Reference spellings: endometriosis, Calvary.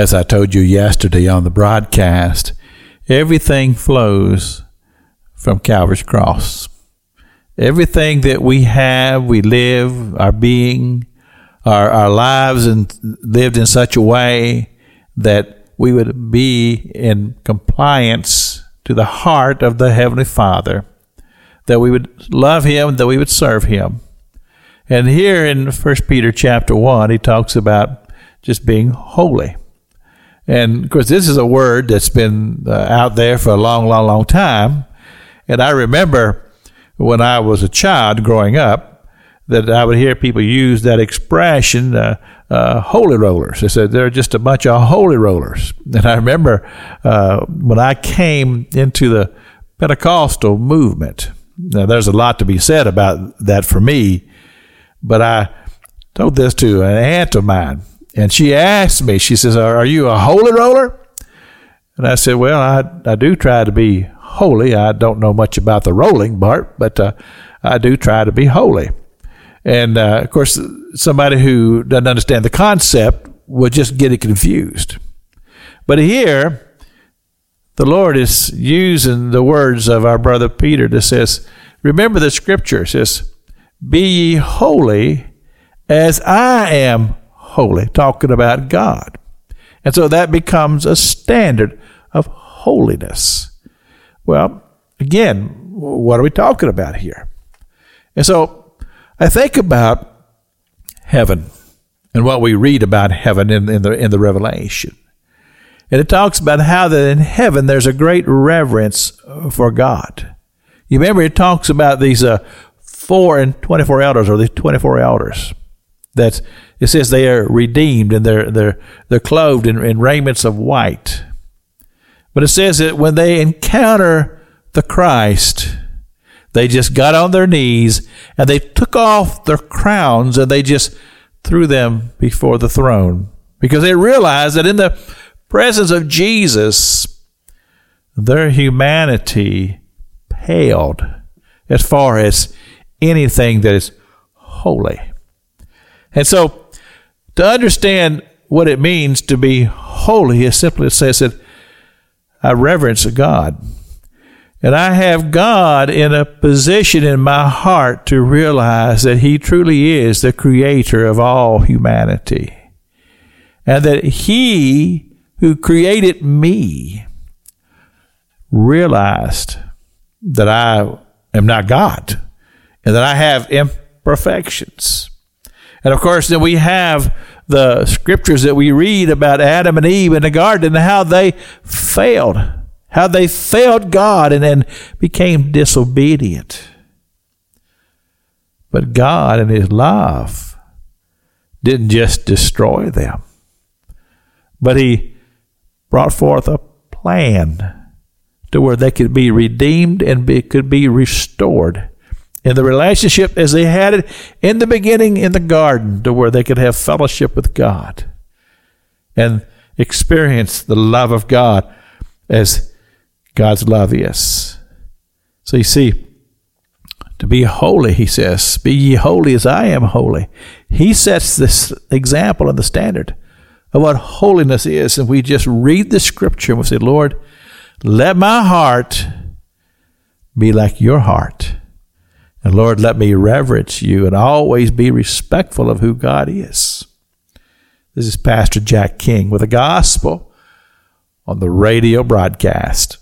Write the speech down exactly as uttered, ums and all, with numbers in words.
as I told you yesterday on the broadcast, everything flows from Calvary's cross. Everything that we have, we live, our being, our, our lives and lived in such a way that we would be in compliance to the heart of the Heavenly Father, that we would love Him, that we would serve Him. And here in First Peter chapter one, he talks about just being holy. And, of course, this is a word that's been uh, out there for a long, long, long time. And I remember when I was a child growing up that I would hear people use that expression, uh, uh, holy rollers. They said they're just a bunch of holy rollers. And I remember uh, when I came into the Pentecostal movement. Now, there's a lot to be said about that for me. But I told this to an aunt of mine, and she asked me, she says, are you a holy roller? And I said, well, I, I do try to be holy. I don't know much about the rolling part, but uh, I do try to be holy. And, uh, of course, somebody who doesn't understand the concept will just get it confused. But here, the Lord is using the words of our brother Peter that says, remember the scripture, it says, be ye holy as I am holy, talking about God. And so that becomes a standard of holiness. Well, again, what are we talking about here? And so I think about heaven and what we read about heaven in, in the in the Revelation. And it talks about how that in heaven there's a great reverence for God. You remember it talks about these uh, Four and twenty-four elders, or the twenty-four elders. That's, it says they are redeemed, and they're they're they're clothed in, in raiments of white. But it says that when they encounter the Christ, they just got on their knees and they took off their crowns and they just threw them before the throne, because they realized that in the presence of Jesus, their humanity paled as far as anything that is holy. And so to understand what it means to be holy, it simply says that I reverence God. And I have God in a position in my heart to realize that He truly is the creator of all humanity. And that He who created me realized that I am not God, and that I have imperfections. And, of course, then we have the scriptures that we read about Adam and Eve in the garden and how they failed, how they failed God and then became disobedient. But God in His love didn't just destroy them, but He brought forth a plan to where they could be redeemed and be, could be restored in the relationship as they had it in the beginning in the garden, to where they could have fellowship with God and experience the love of God as God's love is. So you see, to be holy, He says, be ye holy as I am holy. He sets this example and the standard of what holiness is. And we just read the scripture and we say, Lord, let my heart be like your heart. And Lord, let me reverence you and always be respectful of who God is. This is Pastor Jack King with a gospel on the radio broadcast.